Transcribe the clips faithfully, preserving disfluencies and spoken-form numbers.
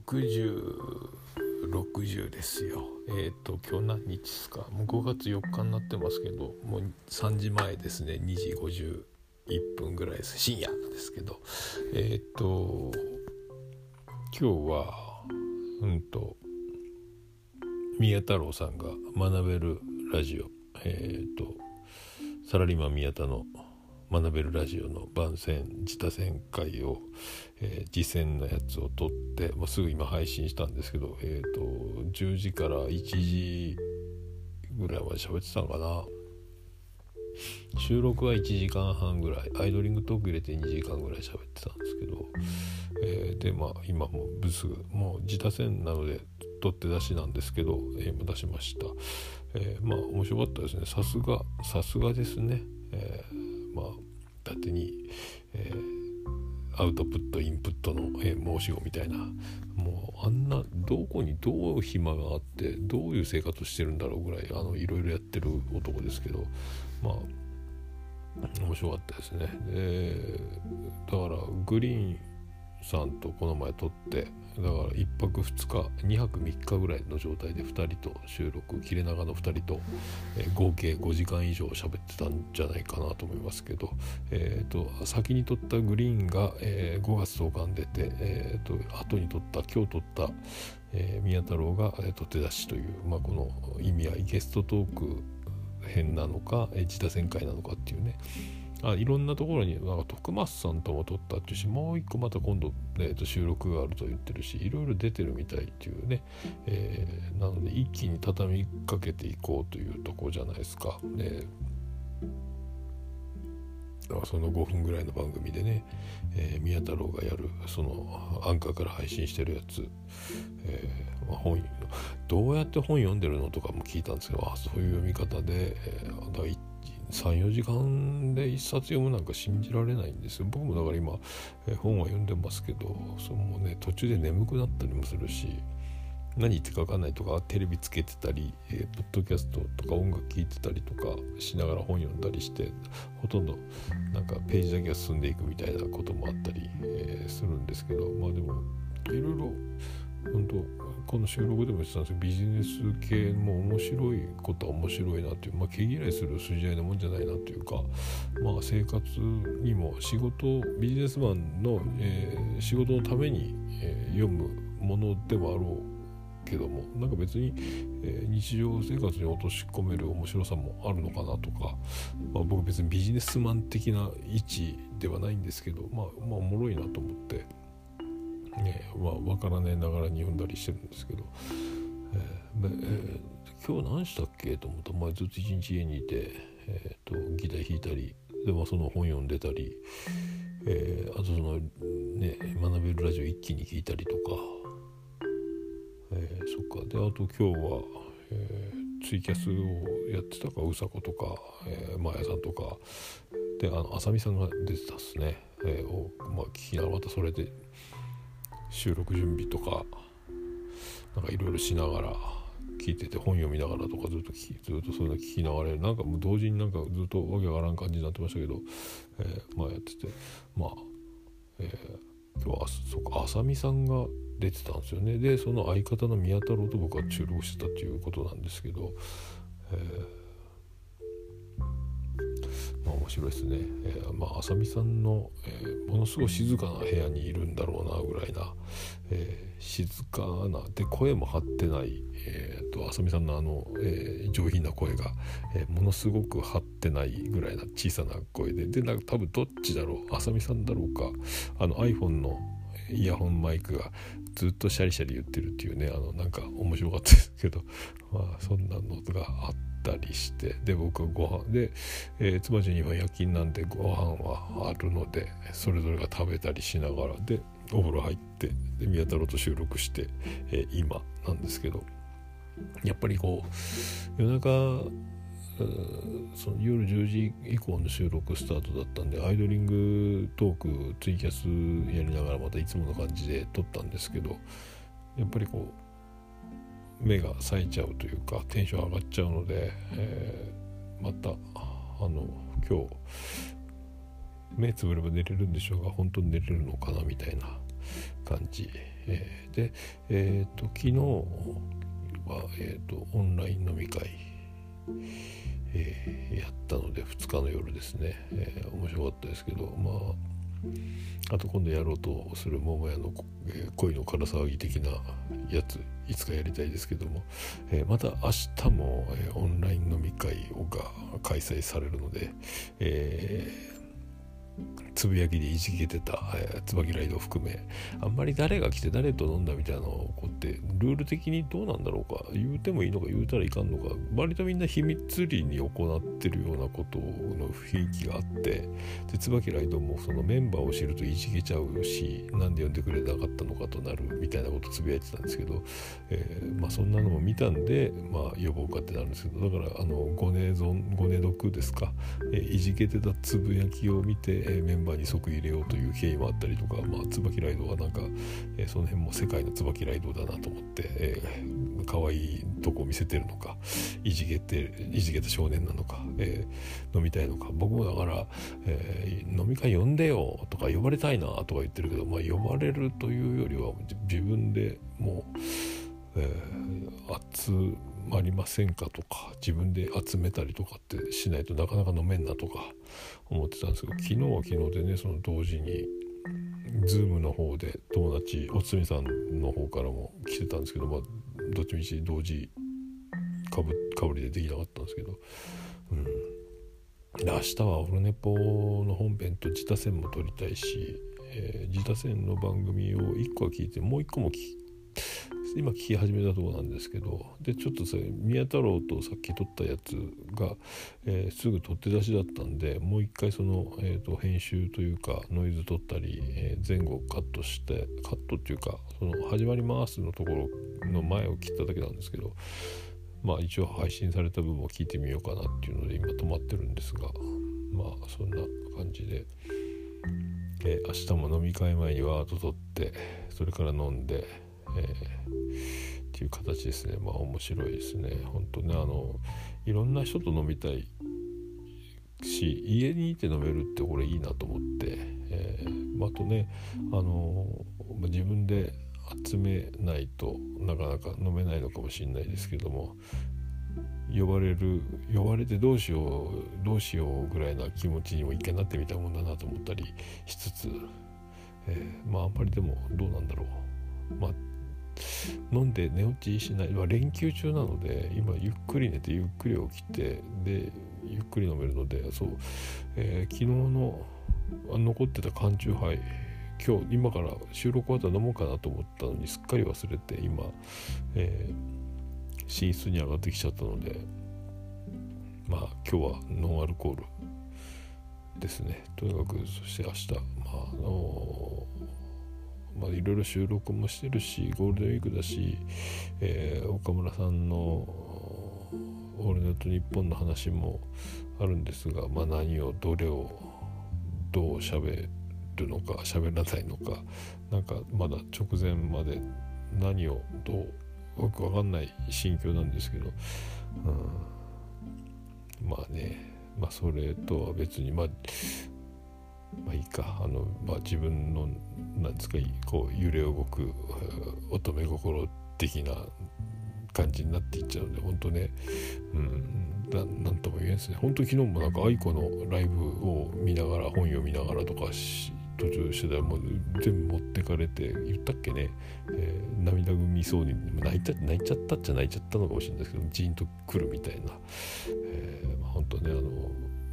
ろくじゅう、ろくじゅうですよ。えっと、今日何日ですか？もうごがつよっかになってますけど、もうさんじまえですね、にじごじゅういっぷんぐらいです。深夜ですけど。えっと、今日は、うんと、宮太郎さんが学べるラジオ、えっと、サラリーマン宮田の学べるラジオの番宣自他宣会を、えー、実践のやつを撮って、まあ、すぐ今配信したんですけど、えー、とじゅうじからいちじぐらいまで喋ってたのかな。収録はいちじかんはんぐらい、アイドリングトーク入れてにじかんぐらい喋ってたんですけど、えー、でまあ今もうすぐもう自他宣なので撮って出しなんですけど、えー、出しました、えー、まあ面白かったですね。さすがさすがですね、えーまあ、縦に、えー、アウトプットインプットの、えー、申し子みたいな、もうあんなどこにどう暇があってどういう生活してるんだろうぐらいあのいろいろやってる男ですけど、まあ面白かったですね。でだからグリーンさんとこの前撮って、だからいっぱくふつかにはくみっかぐらいの状態でふたりと収録、切れ長のふたりと、えー、合計ごじかん以上喋ってたんじゃないかなと思いますけど、えー、と先に撮ったグリーンが、えー、ごがつとおかに出て、えー、と後に撮った今日撮った、えー、宮太郎が、えー、と手出しという、まあ、この意味合い、ゲストトーク編なのか自他宣会なのかっていうね、あいろんなところになんか徳松さんとも撮ったっていうし、もう一個また今度、えー、と収録があると言ってるし、いろいろ出てるみたいっていうね、えー、なので一気に畳みかけていこうというところじゃないですか、えー、そのごふんぐらいの番組でね、えー、宮太郎がやるそのアンカーから配信してるやつ、えーまあ、本どうやって本読んでるのとかも聞いたんですけど、あそういう読み方で、えー、ださんよじかんで一冊読むなんか信じられないんですよ。僕もだから今、えー、本は読んでますけど、そのね途中で眠くなったりもするし、何言ってか分かんないとか、テレビつけてたり、えー、ポッドキャストとか音楽聴いてたりとかしながら本読んだりして、ほとんどなんかページだけが進んでいくみたいなこともあったり、えー、するんですけど、まあでもいろいろ本当この収録でも言ってたんですけど、ビジネス系も面白いことは面白いなという、まあ、毛嫌いする筋合いなもんじゃないなというか、まあ、生活にも仕事、ビジネスマンの、えー、仕事のために、えー、読むものではあろうけども、なんか別に、えー、日常生活に落とし込める面白さもあるのかなとか、まあ、僕別にビジネスマン的な位置ではないんですけど、まあ、まあおもろいなと思って。ねまあ、分からねえながらに読んだりしてるんですけど、えーえー、今日何したっけと思ったら、まあ、ずっと一日家にいて、えー、とギター弾いたりで、まあ、その本読んでたり、えー、あとその、ね、学べるラジオ一気に聞いたりとか、えー、そっかであと今日は、えー、ツイキャスをやってたかうさことか、えー、まあやさんとかで、あのあさみさんが出てたっすね、えーをまあ、聞きながらまたそれで収録準備とかなんかいろいろしながら聞いてて、本読みながらとかずっと聞きずっとそういうの聞きながら、なんかもう同時になんかずっとわけわからん感じになってましたけど、えー、まあやってて、まあ、えー、今日はそっかあさみさんが出てたんですよね。でその相方の宮太郎と僕は収録してたっていうことなんですけど、えー、まあ面白いですね。えー、まああさみさんの、えー、ものすごい静かな部屋にいるんだろうなぐらいな、えー、静かなで声も張ってない、えー、とあさみさんのあの、えー、上品な声が、えー、ものすごく張ってないぐらいな小さな声で、でなんか多分どっちだろう、あさみさんだろうか、あの iPhone のイヤホンマイクがずっとシャリシャリ言ってるっていうね、あのなんか面白かったですけど、まあそんなのがあったりして、で僕はご飯で、えー、妻には夜勤なんでご飯はあるのでそれぞれが食べたりしながらでお風呂入ってで宮太郎と収録して、えー、今なんですけど、やっぱりこう夜中その夜じゅうじ以降の収録スタートだったんで、アイドリングトークツイキャスやりながらまたいつもの感じで撮ったんですけど、やっぱりこう目が冴えちゃうというかテンション上がっちゃうので、えー、またあの今日目つぶれば寝れるんでしょうが、本当に寝れるのかなみたいな感じ、ええー、で、えー、と昨日は、えー、とオンライン飲み会、えー、やったのでふつかの夜ですね、えー、面白かったですけど、まあ、あと今度やろうとする桃屋の、えー、恋のから騒ぎ的なやついつかやりたいですけども、えー、また明日も、えー、オンライン飲み会が開催されるので、えーつぶやきでいじけてた、えー、椿ライドを含めあんまり誰が来て誰と飲んだみたいなのってルール的にどうなんだろうか、言うてもいいのか言うたらいかんのか、割とみんな秘密裏に行ってるようなことの雰囲気があって、で椿ライドもそのメンバーを知るといじけちゃうし、なんで呼んでくれなかったのかとなるみたいなことつぶやいてたんですけど、えーまあ、そんなのも見たんで、まあ、呼ぼうかってなるんですけど、だからあのごね毒ですか、えー、いじけてたつぶやきを見てメンバーに即入れようという経緯もあったりとか、まあ、椿ライドはなんか、えー、その辺も世界の椿ライドだなと思って、えー、可愛いとこを見せてるのか、いじけていじけた少年なのか、えー、飲みたいのか、僕もだから、えー、飲み会呼んでよとか呼ばれたいなとか言ってるけど、まあ、呼ばれるというよりは自分でもう、えー、熱ありませんかとか自分で集めたりとかってしないとなかなか飲めんなとか思ってたんですけど、昨日は昨日でね、その同時に Zoom の方で友達おつみさんの方からも来てたんですけど、まあ、どっちみち同時かぶ、かぶりでできなかったんですけど、うん、で明日はオルネポの本編と自他戦も撮りたいし、えー、自他戦の番組をいっこは聞いてもういっこも聞き今聞き始めたところなんですけど、でちょっとさ宮太郎とさっき撮ったやつが、えー、すぐ撮って出しだったんで、もう一回その、えーと、編集というかノイズ撮ったり、えー、前後カットしてカットっていうかその始まりますのところの前を切っただけなんですけど、まあ一応配信された部分を聞いてみようかなっていうので今止まってるんですが、まあそんな感じで、えー、明日も飲み会前にワーッと撮ってそれから飲んで。えー、っていう形ですね。まあ面白いですね。本当ね、あのいろんな人と飲みたいし、家にいて飲めるってこれいいなと思って、えー、あとね、あのー、自分で集めないとなかなか飲めないのかもしれないですけども、呼ばれる呼ばれてどうしようどうしようぐらいな気持ちにも一回なってみたもんだなと思ったりしつつ、えー、まああんまりでもどうなんだろう、まあ飲んで寝落ちしない、まあ、連休中なので今ゆっくり寝てゆっくり起きてでゆっくり飲めるので、そう、えー、昨日の残ってた缶酎ハイ今日今から収録終わったら飲もうかなと思ったのにすっかり忘れて今、えー、寝室に上がってきちゃったので、まあ今日はノンアルコールですね。とにかくそして明日、まああのーまあ、いろいろ収録もしてるしゴールデンウィークだし、えー、岡村さんのオールナイトニッポンの話もあるんですが、まあ、何をどれをどう喋るのか喋らないのか、なんかまだ直前まで何をどうよく分かんない心境なんですけど、うん、まあね、まあ、それとは別にまあまあいいか、あの、まあ、自分のなんですかこう揺れ動く乙女心的な感じになっていっちゃうので、本当ね、うん、なんとも言えんですね。本当昨日もなんか愛子のライブを見ながら本読みながらとかし途中してたらもう全部持ってかれて言ったっけね、えー、涙ぐみそうに泣いた、泣いちゃったっちゃ泣いちゃったのかもしれないですけど、ジーンとくるみたいな、えーまあ、本当ね、あの、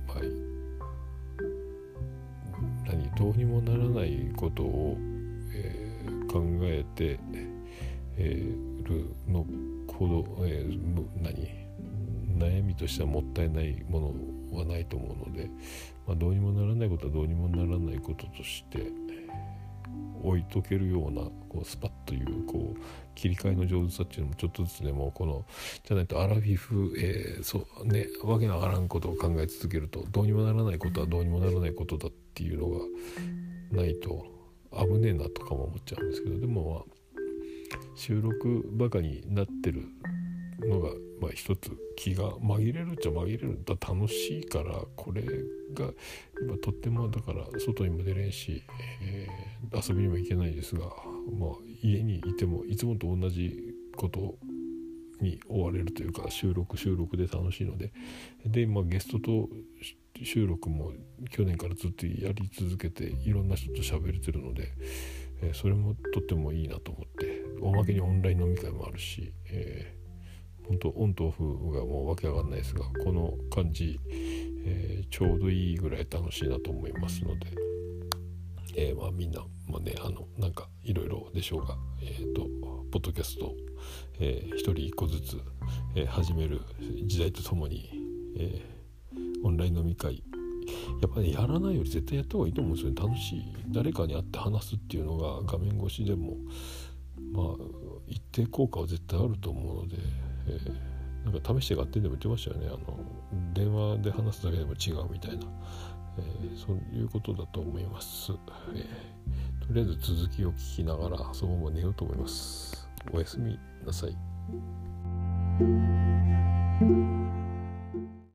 まあ何どうにもならないことを、えー、考えて、えー、るのほど、えー、何悩みとしてはもったいないものはないと思うので、まあ、どうにもならないことはどうにもならないこととして置いとけるようなこうスパッという、こう切り替えの上手さっていうのもちょっとずつでもこのじゃないとアラフィフ、えー、そうね、わけのわからんことを考え続けるとどうにもならないことはどうにもならないことだっていうのがないと危ねえなとかも思っちゃうんですけど、でも、まあ、収録バカになってるのがまあ、一つ気が紛れるっちゃ紛れるんだ。楽しいから、これが今とってもだから外にも出れんし、えー、遊びにも行けないですが、まあ、家にいてもいつもと同じことに追われるというか、収録収録で楽しいので、で、まあ、ゲストと収録も去年からずっとやり続けていろんな人と喋れてるので、えー、それもとってもいいなと思って、おまけにオンライン飲み会もあるし、えー本当オンとオフがもうわけわかんないですが、この感じ、えー、ちょうどいいぐらい楽しいなと思いますので、えー、まあみんなもね、あのなんかいろいろでしょうが、えー、とポッドキャスト、えー、一人一個ずつ、えー、始める時代とともに、えー、オンライン飲み会やっぱり、ね、やらないより絶対やった方がいいと思うんですよね。楽しい、誰かに会って話すっていうのが画面越しでもまあ一定効果は絶対あると思うので。えー、なんか試して買ってでも言ってましたよね。あの電話で話すだけでも違うみたいな、えー、そういうことだと思います、えー、とりあえず続きを聞きながらそのまま寝ようと思います。おやすみなさい。